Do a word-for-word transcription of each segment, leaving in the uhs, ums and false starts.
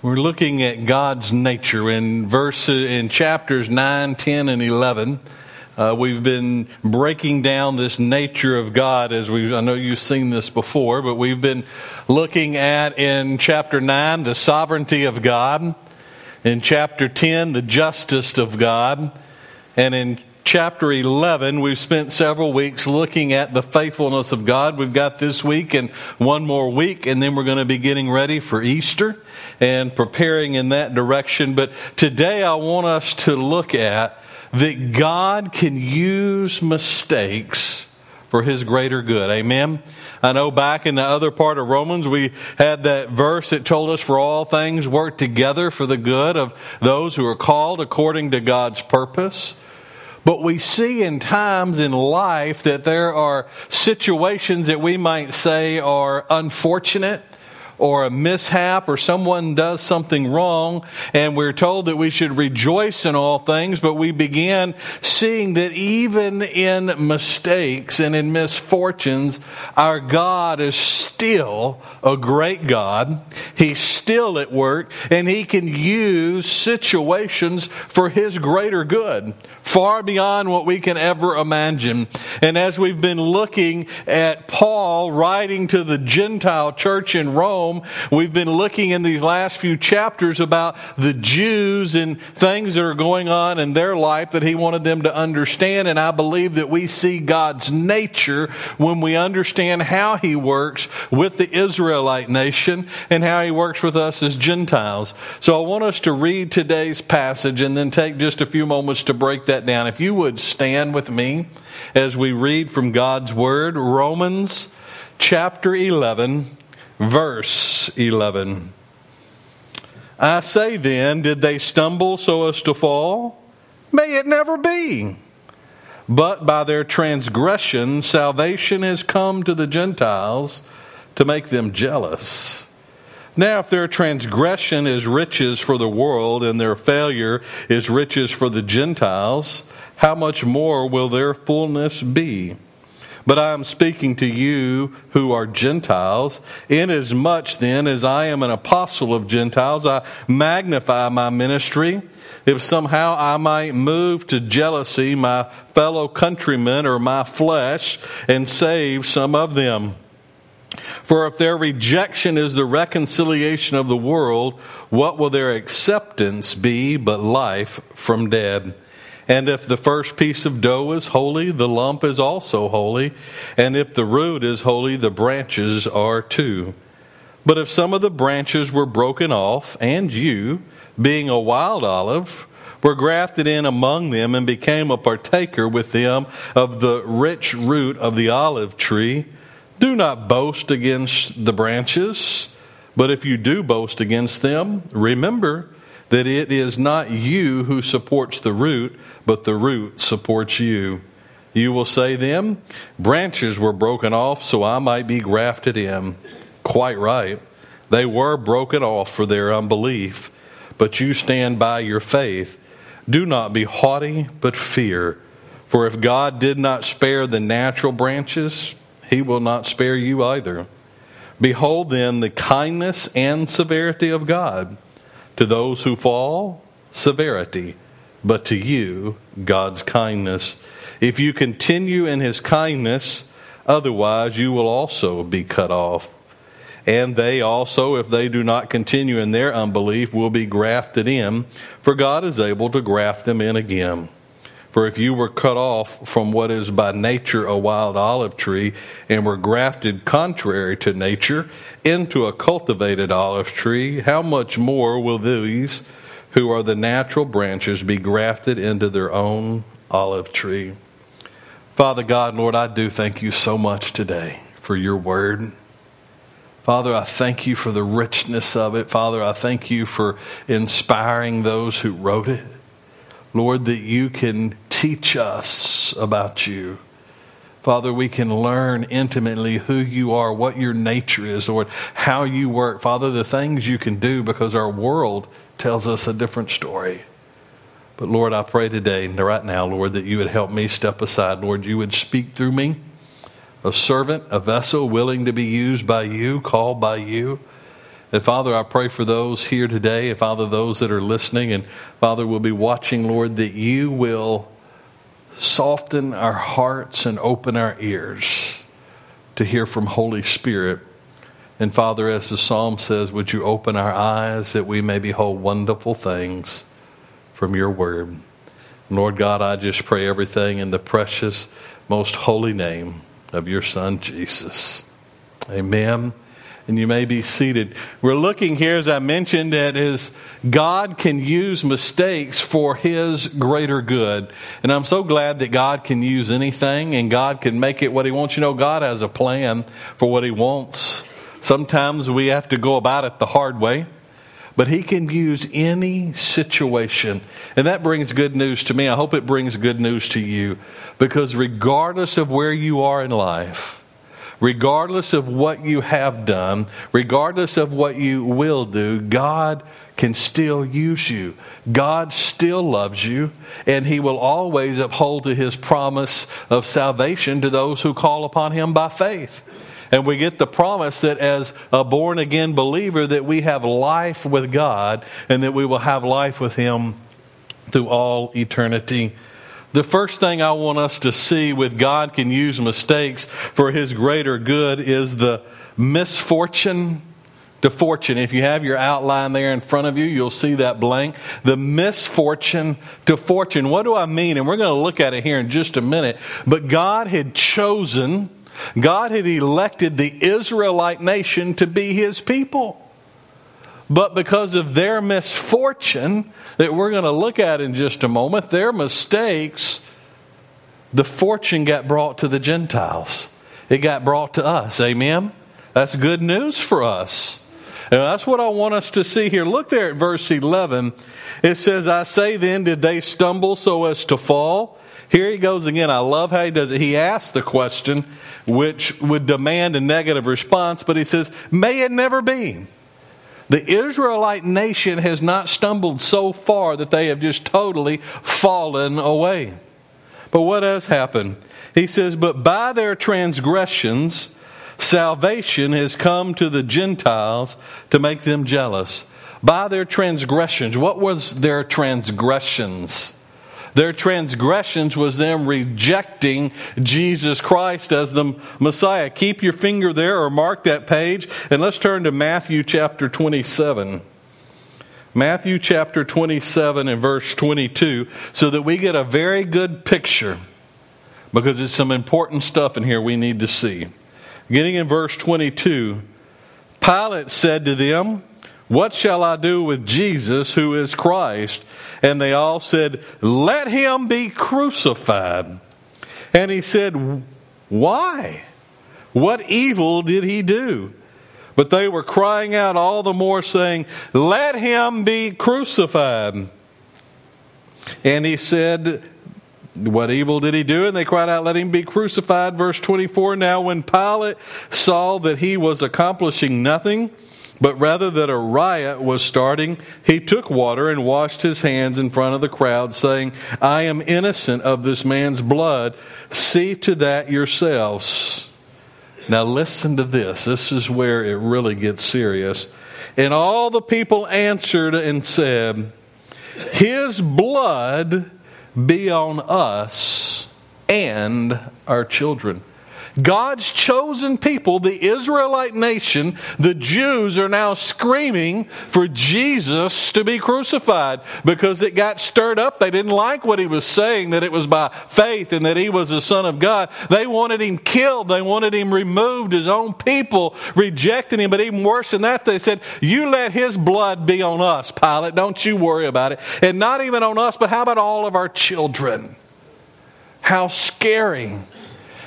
We're looking at God's nature in verses, in chapters nine, ten, and eleven. Uh, we've been breaking down this nature of God as we, I know you've seen this before, but we've been looking at in chapter nine, the sovereignty of God. In chapter ten, the justice of God. And in chapter eleven, we've spent several weeks looking at the faithfulness of God. We've got this week and one more week, and then we're going to be getting ready for Easter and preparing in that direction. But today I want us to look at that God can use mistakes for His greater good. Amen? I know back in the other part of Romans, we had that verse that told us for all things work together for the good of those who are called according to God's purpose. But we see in times in life that there are situations that we might say are unfortunate, or a mishap, or someone does something wrong, and we're told that we should rejoice in all things, but we begin seeing that even in mistakes and in misfortunes, our God is still a great God. He's still at work, and He can use situations for His greater good, far beyond what we can ever imagine. And as we've been looking at Paul writing to the Gentile church in Rome, we've been looking in these last few chapters about the Jews and things that are going on in their life that he wanted them to understand. And I believe that we see God's nature when we understand how He works with the Israelite nation and how He works with us as Gentiles. So I want us to read today's passage and then take just a few moments to break that down. If you would stand with me as we read from God's Word, Romans chapter eleven. Verse eleven. I say then, did they stumble so as to fall? May it never be. But by their transgression, salvation has come to the Gentiles to make them jealous. Now if their transgression is riches for the world and their failure is riches for the Gentiles, how much more will their fullness be? But I am speaking to you who are Gentiles. Inasmuch then as I am an apostle of Gentiles, I magnify my ministry. If somehow I might move to jealousy my fellow countrymen or my flesh and save some of them. For if their rejection is the reconciliation of the world, what will their acceptance be but life from dead? And if the first piece of dough is holy, the lump is also holy. And if the root is holy, the branches are too. But if some of the branches were broken off, and you, being a wild olive, were grafted in among them and became a partaker with them of the rich root of the olive tree, do not boast against the branches. But if you do boast against them, remember that it is not you who supports the root, but the root supports you. You will say then, branches were broken off, so I might be grafted in. Quite right. They were broken off for their unbelief, but you stand by your faith. Do not be haughty, but fear. For if God did not spare the natural branches, He will not spare you either. Behold then the kindness and severity of God. To those who fall, severity, but to you, God's kindness. If you continue in His kindness, otherwise you will also be cut off. And they also, if they do not continue in their unbelief, will be grafted in, for God is able to graft them in again. For if you were cut off from what is by nature a wild olive tree, and were grafted contrary to nature into a cultivated olive tree, how much more will these who are the natural branches be grafted into their own olive tree? Father God, Lord, I do thank you so much today for your word. Father, I thank you for the richness of it. Father, I thank you for inspiring those who wrote it. Lord, that you can teach us about you. Father, we can learn intimately who you are, what your nature is, Lord, how you work. Father, the things you can do, because our world tells us a different story. But Lord, I pray today and right now, Lord, that you would help me step aside. Lord, you would speak through me, a servant, a vessel willing to be used by you, called by you. And Father, I pray for those here today, and Father, those that are listening, and Father, we'll be watching, Lord, that you will soften our hearts and open our ears to hear from Holy Spirit. And Father, as the psalm says, would you open our eyes that we may behold wonderful things from your word. Lord God, I just pray everything in the precious, most holy name of your Son, Jesus. Amen. And you may be seated. We're looking here, as I mentioned, at is God can use mistakes for his greater good. And I'm so glad that God can use anything and God can make it what he wants. You know, God has a plan for what he wants. Sometimes we have to go about it the hard way. But he can use any situation. And that brings good news to me. I hope it brings good news to you. Because regardless of where you are in life, regardless of what you have done, regardless of what you will do, God can still use you. God still loves you, and he will always uphold to his promise of salvation to those who call upon him by faith. And we get the promise that as a born-again believer that we have life with God and that we will have life with him through all eternity. The first thing I want us to see with God can use mistakes for his greater good is the misfortune to fortune. If you have your outline there in front of you, you'll see that blank. The misfortune to fortune. What do I mean? And we're going to look at it here in just a minute. But God had chosen... God had elected the Israelite nation to be his people. But because of their misfortune that we're going to look at in just a moment, their mistakes, the fortune got brought to the Gentiles. It got brought to us. Amen? That's good news for us. And that's what I want us to see here. Look there at verse eleven. It says, I say then, did they stumble so as to fall? Here he goes again. I love how he does it. He asks the question, which would demand a negative response, but he says, may it never be. The Israelite nation has not stumbled so far that they have just totally fallen away. But what has happened? He says, but by their transgressions, salvation has come to the Gentiles to make them jealous. By their transgressions. What was their transgressions? Their transgressions was them rejecting Jesus Christ as the Messiah. Keep your finger there or mark that page. And let's turn to Matthew chapter twenty-seven. Matthew chapter twenty-seven and verse twenty-two. So that we get a very good picture. Because there's some important stuff in here we need to see. Getting in verse twenty-two. Pilate said to them, what shall I do with Jesus who is Christ? And they all said, let him be crucified. And he said, why? What evil did he do? But they were crying out all the more saying, let him be crucified. And he said, what evil did he do? And they cried out, let him be crucified. Verse twenty-four, now when Pilate saw that he was accomplishing nothing, but rather that a riot was starting, he took water and washed his hands in front of the crowd, saying, I am innocent of this man's blood. See to that yourselves. Now listen to this. This is where it really gets serious. And all the people answered and said, his blood be on us and our children. God's chosen people, the Israelite nation, the Jews are now screaming for Jesus to be crucified because it got stirred up. They didn't like what he was saying, that it was by faith and that he was the Son of God. They wanted him killed. They wanted him removed. His own people rejected him. But even worse than that, they said, you let his blood be on us, Pilate. Don't you worry about it. And not even on us, but how about all of our children? How scary.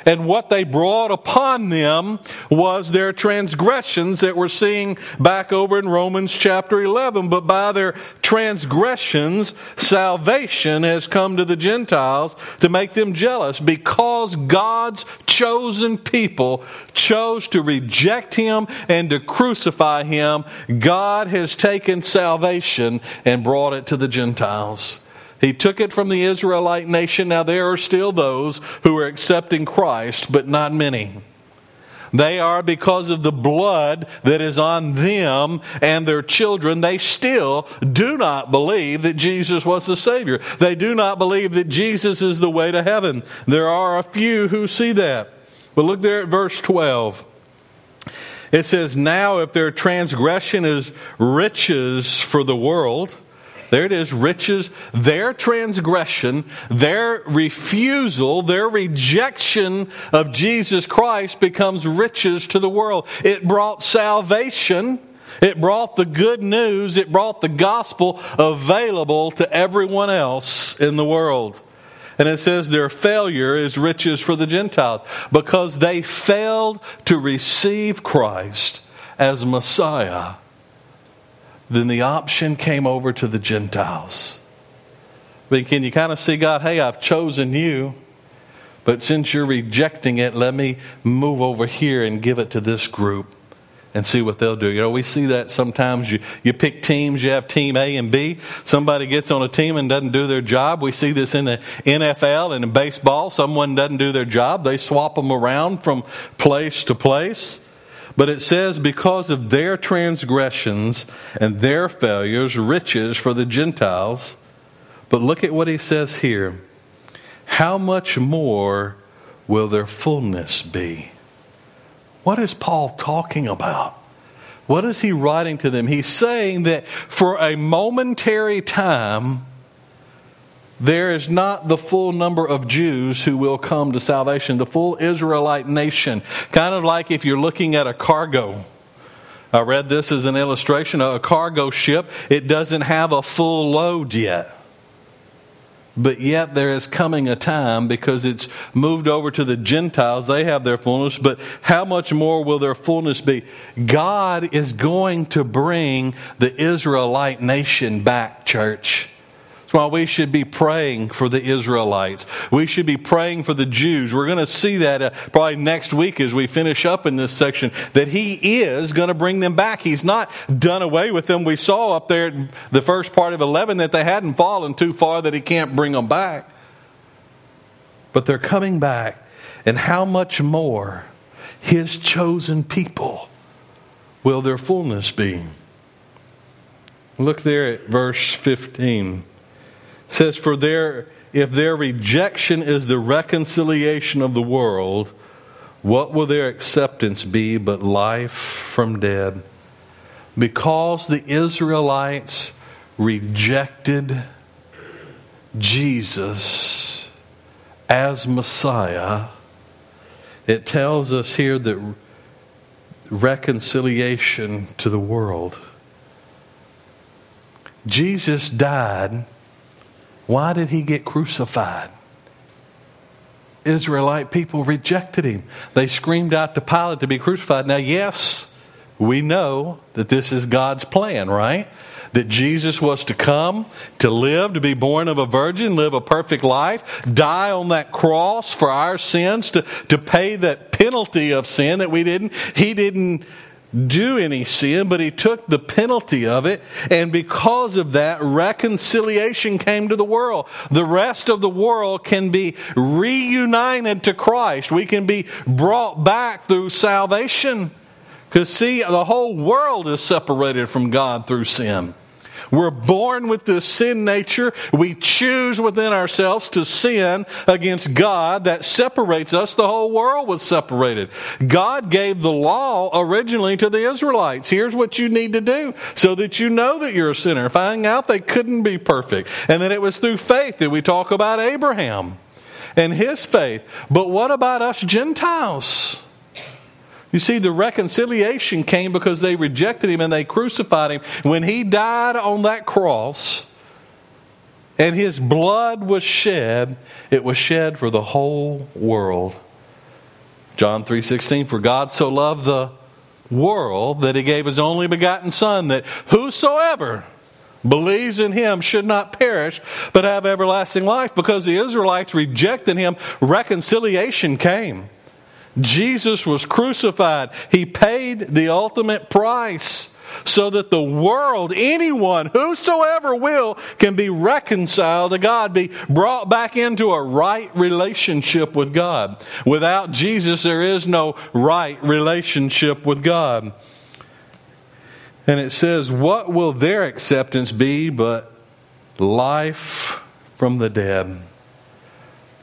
And what they brought upon them was their transgressions that we're seeing back over in Romans chapter eleven. But by their transgressions, salvation has come to the Gentiles to make them jealous because God's chosen people chose to reject him and to crucify him. God has taken salvation and brought it to the Gentiles. He took it from the Israelite nation. Now there are still those who are accepting Christ, but not many. They are, because of the blood that is on them and their children, they still do not believe that Jesus was the Savior. They do not believe that Jesus is the way to heaven. There are a few who see that. But look there at verse twelve. It says, now if their transgression is riches for the world, there it is, riches, their transgression, their refusal, their rejection of Jesus Christ becomes riches to the world. It brought salvation. It brought the good news. It brought the gospel available to everyone else in the world. And it says their failure is riches for the Gentiles because they failed to receive Christ as Messiah. Then the option came over to the Gentiles. But can you kind of see God, hey, I've chosen you, but since you're rejecting it, let me move over here and give it to this group and see what they'll do. You know, we see that sometimes. You, you pick teams, you have team A and B. Somebody gets on a team and doesn't do their job. We see this in the N F L and in baseball. Someone doesn't do their job. They swap them around from place to place. But it says, because of their transgressions and their failures, riches for the Gentiles. But look at what he says here. How much more will their fullness be? What is Paul talking about? What is he writing to them? He's saying that for a momentary time, there is not the full number of Jews who will come to salvation, the full Israelite nation. Kind of like if you're looking at a cargo. I read this as an illustration of a cargo ship. It doesn't have a full load yet. But yet there is coming a time because it's moved over to the Gentiles. They have their fullness. But how much more will their fullness be? God is going to bring the Israelite nation back, church. Well, we should be praying for the Israelites. We should be praying for the Jews. We're going to see that uh, probably next week as we finish up in this section, that he is going to bring them back. He's not done away with them. We saw up there the first part of eleven that they hadn't fallen too far that he can't bring them back. But they're coming back. And how much more his chosen people will their fullness be? Look there at verse fifteen. Says, for their if their rejection is the reconciliation of the world, what will their acceptance be but life from dead? Because the Israelites rejected Jesus as Messiah, it tells us here that reconciliation to the world. Jesus died. Why did he get crucified? Israelite people rejected him. They screamed out to Pilate to be crucified. Now, yes, we know that this is God's plan, right? That Jesus was to come, to live, to be born of a virgin, live a perfect life, die on that cross for our sins, to, to pay that penalty of sin that we didn't. He didn't do any sin, but he took the penalty of it, and because of that, reconciliation came to the world. The rest of the world can be reunited to Christ. We can be brought back through salvation. Because see, the whole world is separated from God through sin. We're born with this sin nature. We choose within ourselves to sin against God. That separates us. The whole world was separated. God gave the law originally to the Israelites. Here's what you need to do so that you know that you're a sinner. Finding out they couldn't be perfect. And then it was through faith that we talk about Abraham and his faith. But what about us Gentiles? You see, the reconciliation came because they rejected him and they crucified him. When he died on that cross and his blood was shed, it was shed for the whole world. John three sixteen, for God so loved the world that he gave his only begotten Son, that whosoever believes in him should not perish but have everlasting life. Because the Israelites rejected him, reconciliation came. Jesus was crucified. He paid the ultimate price. so that the world, anyone, whosoever will, can be reconciled to God, be brought back into a right relationship with God. Without Jesus, there is no right relationship with God. And it says, what will their acceptance be but life from the dead?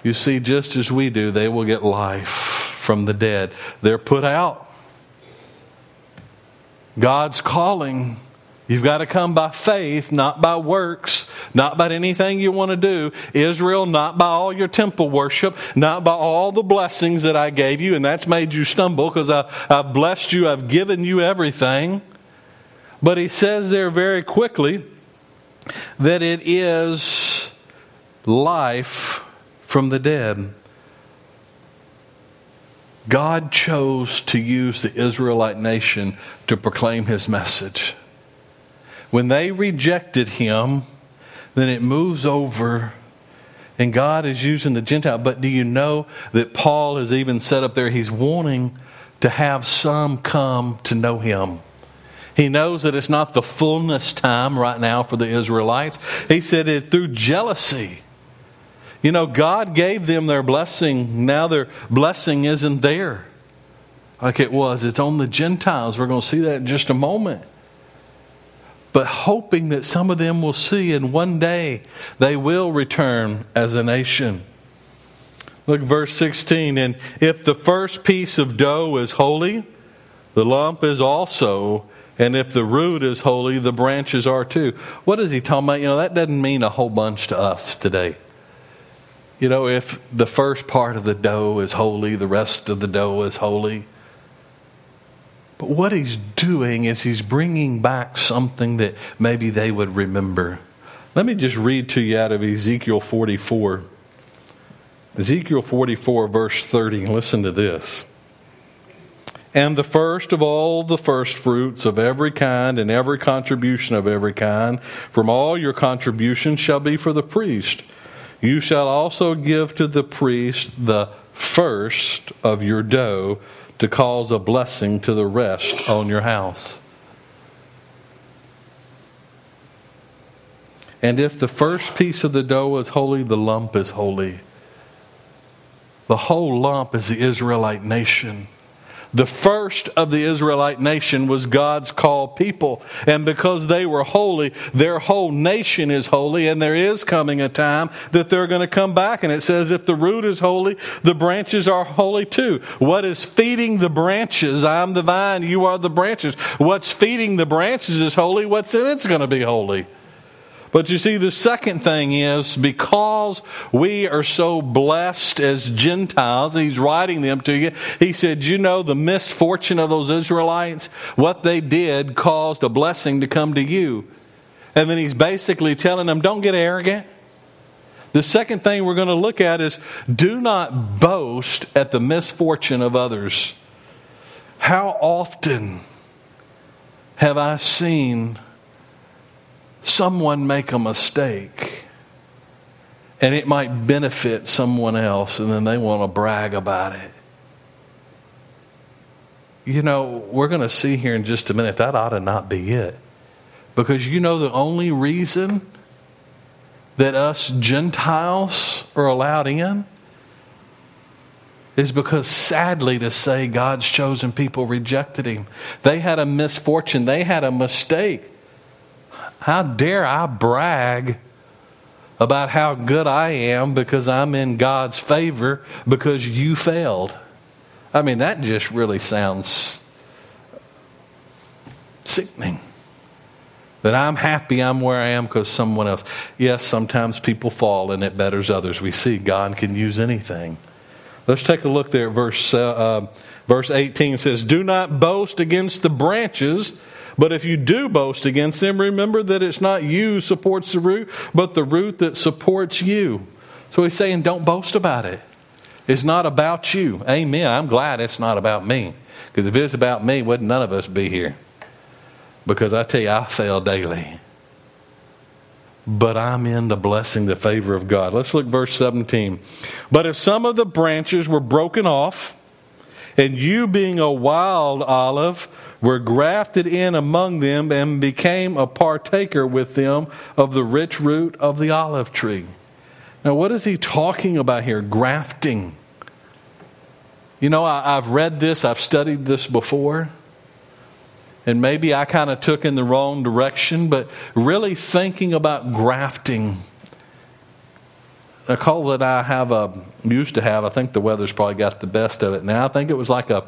You see, just as we do, they will get life from the dead. They're put out. God's calling. You've got to come by faith, not by works, not by anything you want to do. Israel, not by all your temple worship, not by all the blessings that I gave you, and that's made you stumble because I, I've blessed you, I've given you everything. But he says there very quickly that it is life from the dead. God chose to use the Israelite nation to proclaim his message. When they rejected him, then it moves over and God is using the Gentile. But do you know that Paul has even said up there, he's wanting to have some come to know him. He knows that it's not the fullness time right now for the Israelites. He said it's through jealousy. You know, God gave them their blessing. Now their blessing isn't there like it was. It's on the Gentiles. We're going to see that in just a moment. But hoping that some of them will see, and one day they will return as a nation. Look at verse sixteen. And if the first piece of dough is holy, the lump is also, and if the root is holy, the branches are too. What is he talking about? You know, that doesn't mean a whole bunch to us today. You know, if the first part of the dough is holy, the rest of the dough is holy. But what he's doing is he's bringing back something that maybe they would remember. Let me just read to you out of Ezekiel forty-four. Ezekiel forty-four, verse thirty. Listen to this. And the first of all the first fruits of every kind and every contribution of every kind from all your contributions shall be for the priest. You shall also give to the priest the first of your dough to cause a blessing to the rest on your house. And if the first piece of the dough is holy, the lump is holy. The whole lump is the Israelite nation. The first of the Israelite nation was God's called people. And because they were holy, their whole nation is holy. And there is coming a time that they're going to come back. And it says, if the root is holy, the branches are holy too. What is feeding the branches? I'm the vine, you are the branches. What's feeding the branches is holy. What's in it's going to be holy. But you see, the second thing is, because we are so blessed as Gentiles, he's writing them to you, he said, you know, the misfortune of those Israelites, what they did caused a blessing to come to you. And then he's basically telling them, don't get arrogant. The second thing we're going to look at is, do not boast at the misfortune of others. How often have I seen someone make a mistake and it might benefit someone else, and then they want to brag about it? You know, we're going to see here in just a minute that ought to not be it. Because you know the only reason that us Gentiles are allowed in is because, sadly to say, God's chosen people rejected him. They had a misfortune. They had a mistake. How dare I brag about how good I am because I'm in God's favor because you failed? I mean, that just really sounds sickening. That I'm happy I'm where I am because someone else. Yes, sometimes people fall and it betters others. We see God can use anything. Let's take a look there at verse, uh, verse eighteen. Says, do not boast against the branches. But if you do boast against them, remember that it's not you who supports the root, but the root that supports you. So he's saying, don't boast about it. It's not about you. Amen. I'm glad it's not about me. Because if it's about me, wouldn't none of us be here? Because I tell you, I fail daily. But I'm in the blessing, the favor of God. Let's look at verse seventeen. But if some of the branches were broken off, and you being a wild olive were grafted in among them and became a partaker with them of the rich root of the olive tree. Now, what is he talking about here? Grafting. You know, I, I've read this, I've studied this before, and maybe I kind of took in the wrong direction, but really thinking about grafting. A call that I have a, used to have, I think the weather's probably got the best of it now. I think it was like a,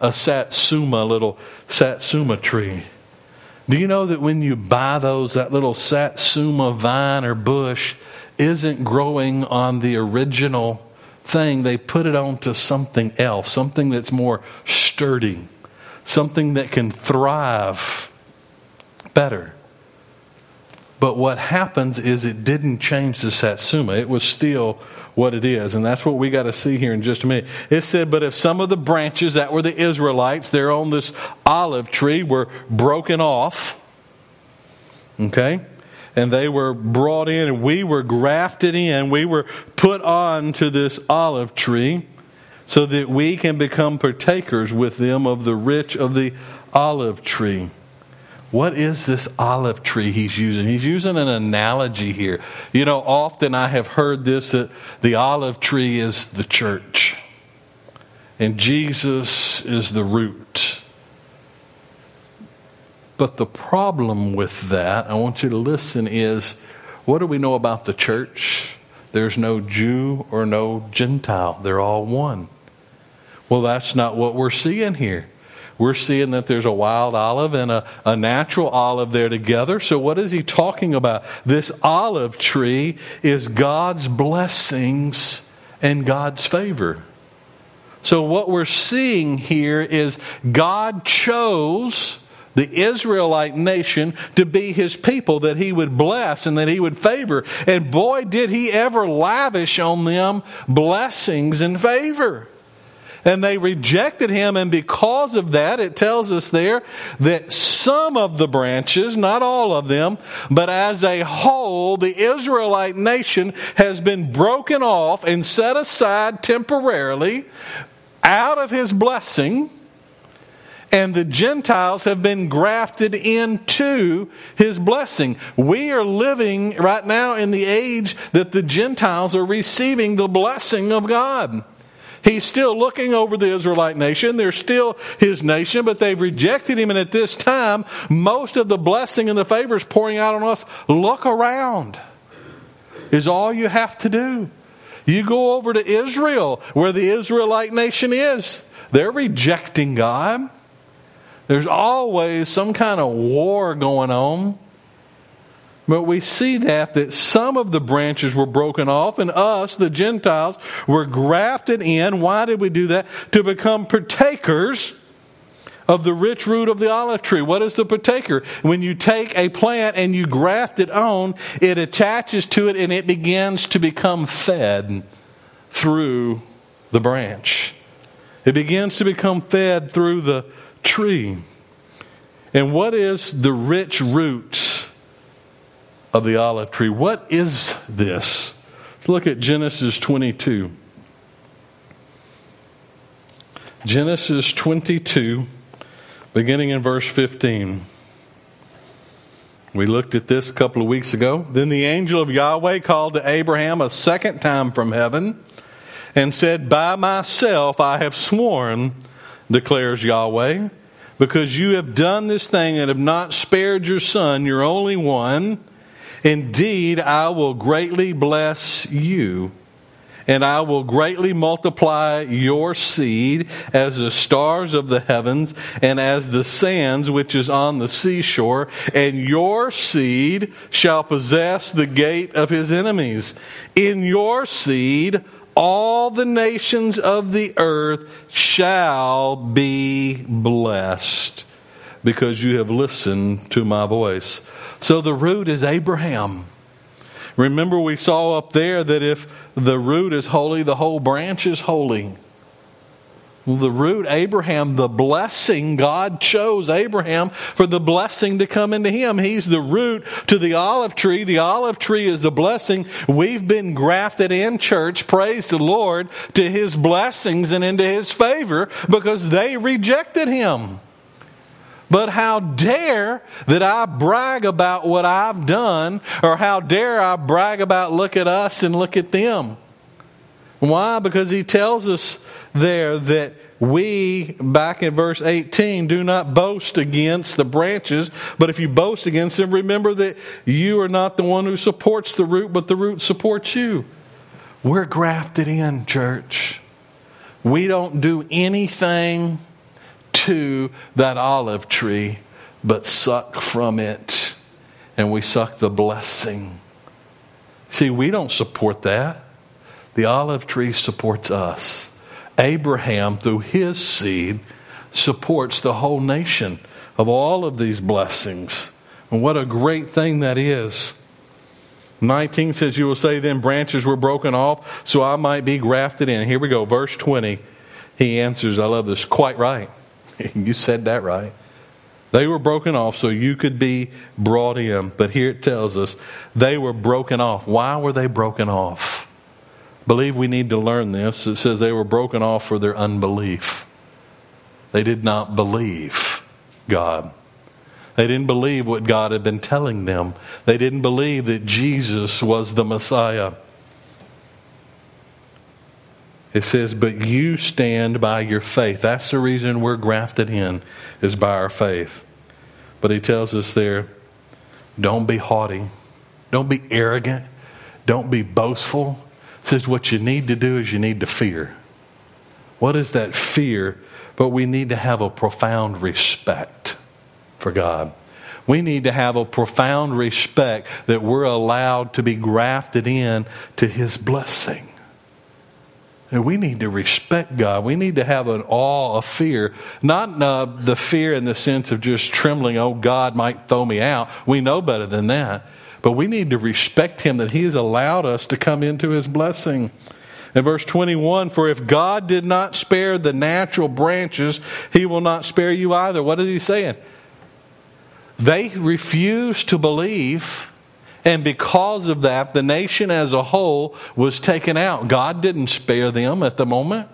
a satsuma, little satsuma tree. Do you know that when you buy those, that little satsuma vine or bush isn't growing on the original thing? They put it onto something else, something that's more sturdy, something that can thrive better. But what happens is it didn't change the satsuma. It was still what it is. And that's what we got to see here in just a minute. It said, but if some of the branches that were the Israelites, they're on this olive tree, were broken off, okay, and they were brought in and we were grafted in, we were put on to this olive tree so that we can become partakers with them of the rich of the olive tree. What is this olive tree he's using? He's using an analogy here. You know, often I have heard this, that the olive tree is the church, and Jesus is the root. But the problem with that, I want you to listen, is what do we know about the church? There's no Jew or no Gentile. They're all one. Well, that's not what we're seeing here. We're seeing that there's a wild olive and a, a natural olive there together. So what is he talking about? This olive tree is God's blessings and God's favor. So what we're seeing here is God chose the Israelite nation to be his people, that he would bless and that he would favor. And boy, did he ever lavish on them blessings and favor. And they rejected him, and because of that, it tells us there that some of the branches, not all of them, but as a whole, the Israelite nation has been broken off and set aside temporarily out of his blessing, and the Gentiles have been grafted into his blessing. We are living right now in the age that the Gentiles are receiving the blessing of God. He's still looking over the Israelite nation. They're still his nation, but they've rejected him. And at this time, most of the blessing and the favor is pouring out on us. Look around is all you have to do. You go over to Israel, where the Israelite nation is. They're rejecting God. There's always some kind of war going on. But we see that, that some of the branches were broken off, and us, the Gentiles, were grafted in. Why did we do that? To become partakers of the rich root of the olive tree. What is the partaker? When you take a plant and you graft it on, it attaches to it and it begins to become fed through the branch. It begins to become fed through the tree. And what is the rich root of the olive tree? What is this? Let's look at Genesis twenty-two. Genesis twenty-two, beginning in verse fifteen. We looked at this a couple of weeks ago. Then the angel of Yahweh called to Abraham a second time from heaven and said, "By myself I have sworn, declares Yahweh, because you have done this thing and have not spared your son, your only one. Indeed, I will greatly bless you, and I will greatly multiply your seed as the stars of the heavens and as the sands which is on the seashore, and your seed shall possess the gate of his enemies. In your seed, all the nations of the earth shall be blessed, because you have listened to my voice." So the root is Abraham. Remember, we saw up there that if the root is holy, the whole branch is holy. The root, Abraham, the blessing, God chose Abraham for the blessing to come into him. He's the root to the olive tree. The olive tree is the blessing. We've been grafted in, church, praise the Lord, to his blessings and into his favor because they rejected him. But how dare that I brag about what I've done, or how dare I brag about look at us and look at them. Why? Because he tells us there that we, back in verse eighteen, do not boast against the branches, but if you boast against them, remember that you are not the one who supports the root, but the root supports you. We're grafted in, church. We don't do anything to that olive tree, but suck from it, and we suck the blessing. See, we don't support that. The olive tree supports us. Abraham, through his seed, supports the whole nation of all of these blessings. And what a great thing that is. nineteen says, you will say, then branches were broken off, so I might be grafted in. Here we go, verse twenty. He answers, I love this, quite right. You said that right. They were broken off so you could be brought in. But here it tells us, they were broken off. Why were they broken off? Believe we need to learn this. It says they were broken off for their unbelief. They did not believe God. They didn't believe what God had been telling them. They didn't believe that Jesus was the Messiah. It says, but you stand by your faith. That's the reason we're grafted in, is by our faith. But he tells us there, don't be haughty. Don't be arrogant. Don't be boastful. It says what you need to do is you need to fear. What is that fear? But we need to have a profound respect for God. We need to have a profound respect that we're allowed to be grafted in to His blessing. And we need to respect God. We need to have an awe of fear. Not uh, the fear in the sense of just trembling, oh, God might throw me out. We know better than that. But we need to respect Him that He has allowed us to come into His blessing. In verse twenty-one, for if God did not spare the natural branches, He will not spare you either. What is He saying? They refused to believe, and because of that, the nation as a whole was taken out. God didn't spare them at the moment.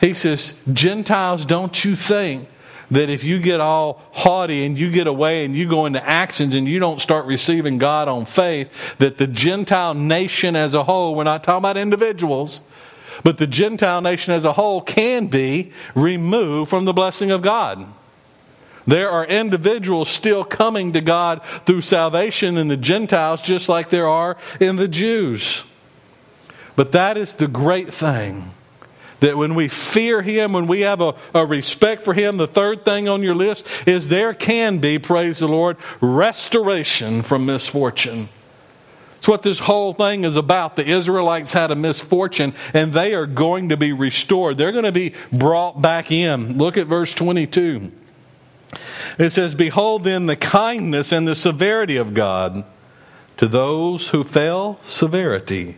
He says, Gentiles, don't you think that if you get all haughty and you get away and you go into actions and you don't start receiving God on faith, that the Gentile nation as a whole, we're not talking about individuals, but the Gentile nation as a whole can be removed from the blessing of God. There are individuals still coming to God through salvation in the Gentiles just like there are in the Jews. But that is the great thing. That when we fear Him, when we have a, a respect for Him, the third thing on your list is there can be, praise the Lord, restoration from misfortune. It's what this whole thing is about. The Israelites had a misfortune and they are going to be restored. They're going to be brought back in. Look at verse twenty-two. It says, behold then the kindness and the severity of God to those who fell, severity.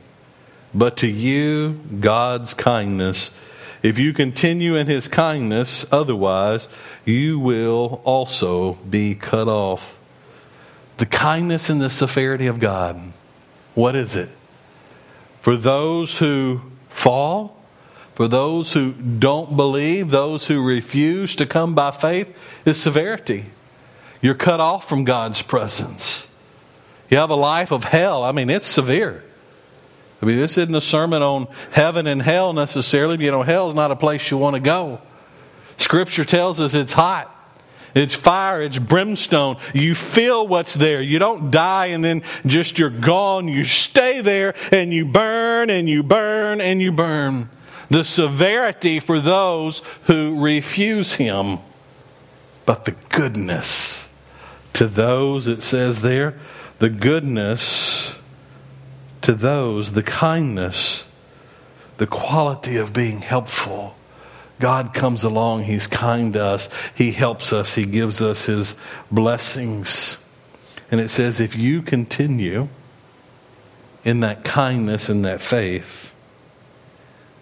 But to you, God's kindness. If you continue in His kindness, otherwise you will also be cut off. The kindness and the severity of God. What is it? For those who fall, for those who don't believe, those who refuse to come by faith, is severity. You're cut off from God's presence. You have a life of hell. I mean, it's severe. I mean, this isn't a sermon on heaven and hell necessarily. But, you know, hell's not a place you want to go. Scripture tells us it's hot. It's fire. It's brimstone. You feel what's there. You don't die and then just you're gone. You stay there and you burn and you burn and you burn. The severity for those who refuse Him. But the goodness to those, it says there, the goodness to those, the kindness, the quality of being helpful. God comes along. He's kind to us. He helps us. He gives us His blessings. And it says, if you continue in that kindness and that faith,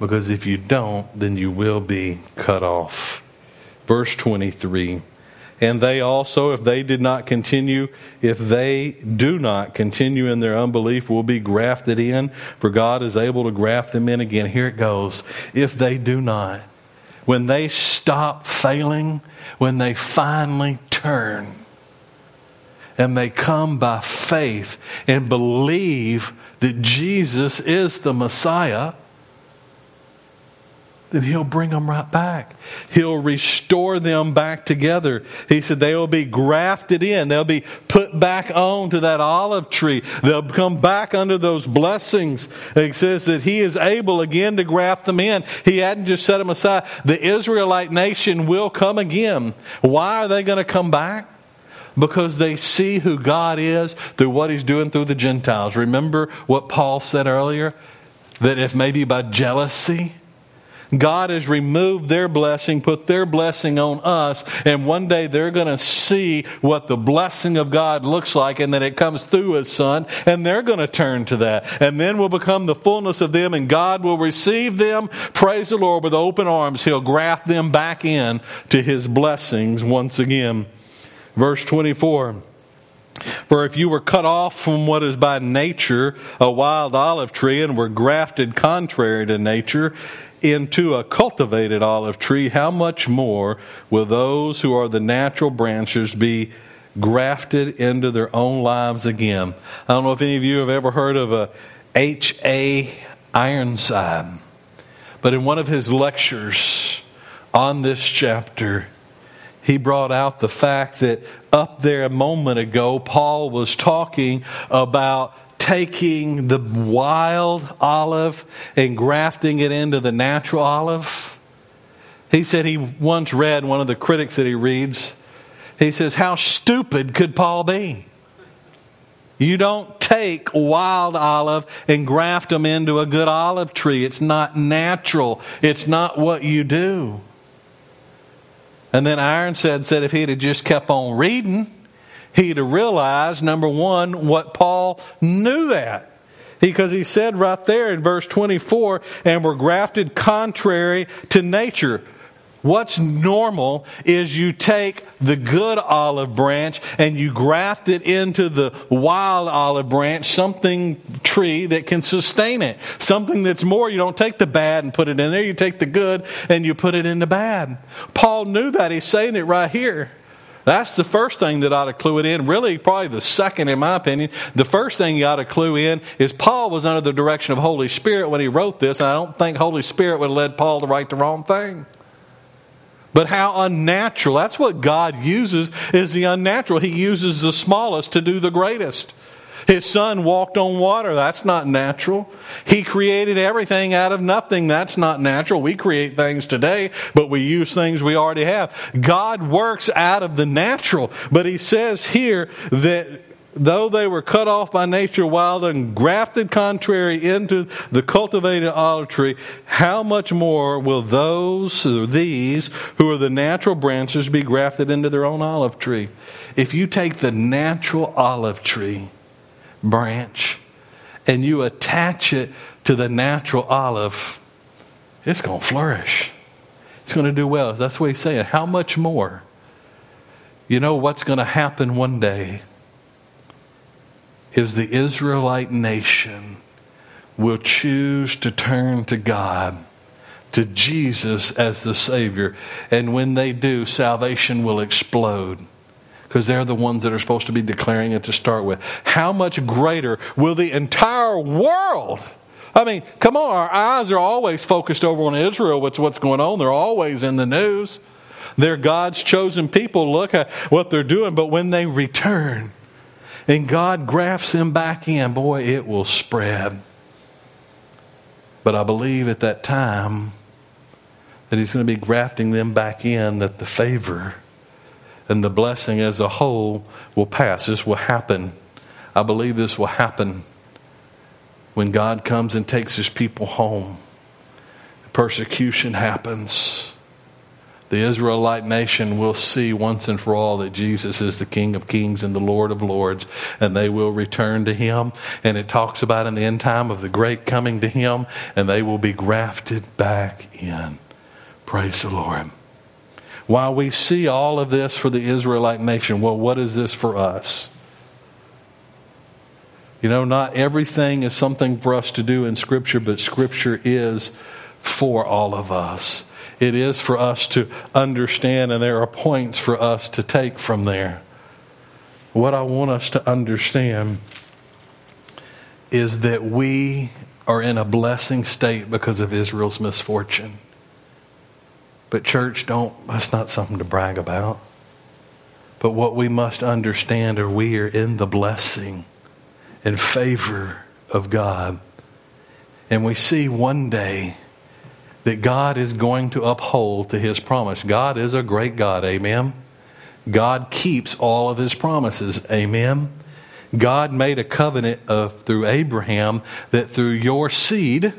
because if you don't, then you will be cut off. Verse twenty-three, and they also, if they did not continue, if they do not continue in their unbelief, will be grafted in, for God is able to graft them in again. Here it goes. If they do not, when they stop failing, when they finally turn, and they come by faith and believe that Jesus is the Messiah, then he'll bring them right back. He'll restore them back together. He said they will be grafted in. They'll be put back on to that olive tree. They'll come back under those blessings. It says that he is able again to graft them in. He hadn't just set them aside. The Israelite nation will come again. Why are they going to come back? Because they see who God is through what he's doing through the Gentiles. Remember what Paul said earlier? That if maybe by jealousy, God has removed their blessing, put their blessing on us, and one day they're going to see what the blessing of God looks like and that it comes through His Son, and they're going to turn to that. And then we'll become the fullness of them, and God will receive them, praise the Lord, with open arms. He'll graft them back in to His blessings once again. Verse twenty-four, for if you were cut off from what is by nature a wild olive tree and were grafted contrary to nature into a cultivated olive tree, how much more will those who are the natural branches be grafted into their own lives again? I don't know if any of you have ever heard of a H. A. Ironside, but in one of his lectures on this chapter, he brought out the fact that up there a moment ago, Paul was talking about taking the wild olive and grafting it into the natural olive. He said he once read, one of the critics that he reads, he says, how stupid could Paul be? You don't take wild olive and graft them into a good olive tree. It's not natural. It's not what you do. And then Ironside said if he'd have just kept on reading, he'd have realized, number one, what Paul knew that. Because he said right there in verse twenty-four, and were grafted contrary to nature. What's normal is you take the good olive branch and you graft it into the wild olive branch, something tree that can sustain it. Something that's more, you don't take the bad and put it in there. You take the good and you put it in the bad. Paul knew that. He's saying it right here. That's the first thing that ought to clue it in. Really, probably the second, in my opinion. The first thing you ought to clue in is Paul was under the direction of Holy Spirit when he wrote this. And I don't think Holy Spirit would have led Paul to write the wrong thing. But how unnatural. That's what God uses, is the unnatural. He uses the smallest to do the greatest. His Son walked on water. That's not natural. He created everything out of nothing. That's not natural. We create things today, but we use things we already have. God works out of the natural. But he says here that though they were cut off by nature wild and grafted contrary into the cultivated olive tree, how much more will those or these who are the natural branches be grafted into their own olive tree? If you take the natural olive tree branch and you attach it to the natural olive, it's going to flourish. It's going to do well. That's what he's saying. How much more? You know what's going to happen one day? Is the Israelite nation will choose to turn to God, to Jesus as the Savior. And when they do, salvation will explode. Because they're the ones that are supposed to be declaring it to start with. How much greater will the entire world? I mean, come on, our eyes are always focused over on Israel. What's what's going on? They're always in the news. They're God's chosen people. Look at what they're doing. But when they return, and God grafts them back in, boy, it will spread. But I believe at that time that He's going to be grafting them back in, that the favor and the blessing as a whole will pass. This will happen. I believe this will happen when God comes and takes His people home. Persecution happens. The Israelite nation will see once and for all that Jesus is the King of Kings and the Lord of Lords, and they will return to Him. And it talks about in the end time of the great coming to Him, and they will be grafted back in. Praise the Lord. While we see all of this for the Israelite nation, well, what is this for us? You know, not everything is something for us to do in Scripture, but Scripture is for all of us. It is for us to understand, and there are points for us to take from there. What I want us to understand is that we are in a blessing state because of Israel's misfortune. But church, don't, that's not something to brag about. But what we must understand are we are in the blessing and favor of God. And we see one day that God is going to uphold to His promise. God is a great God, amen? God keeps all of His promises, amen? God made a covenant of, through Abraham that through your seed,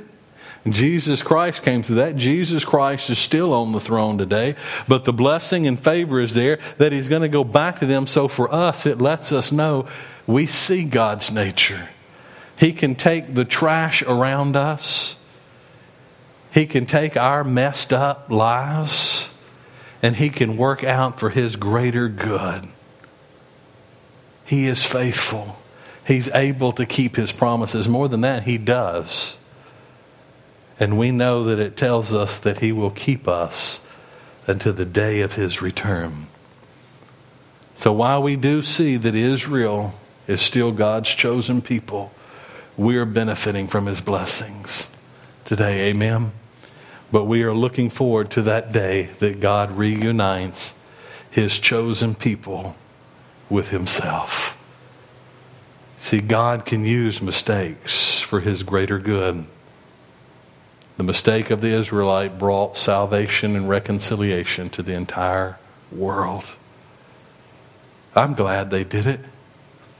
Jesus Christ came through that. Jesus Christ is still on the throne today, but the blessing and favor is there that He's going to go back to them. So for us, it lets us know we see God's nature. He can take the trash around us. He can take our messed up lives, and He can work out for His greater good. He is faithful. He's able to keep His promises. More than that, He does. And we know that it tells us that He will keep us until the day of His return. So while we do see that Israel is still God's chosen people, we are benefiting from His blessings today, amen? But we are looking forward to that day that God reunites His chosen people with Himself. See, God can use mistakes for His greater good. The mistake of the Israelite brought salvation and reconciliation to the entire world. I'm glad they did it. I'm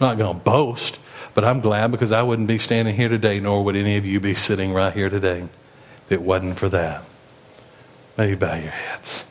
not going to boast, but I'm glad, because I wouldn't be standing here today, nor would any of you be sitting right here today if it wasn't for that. May you bow your heads.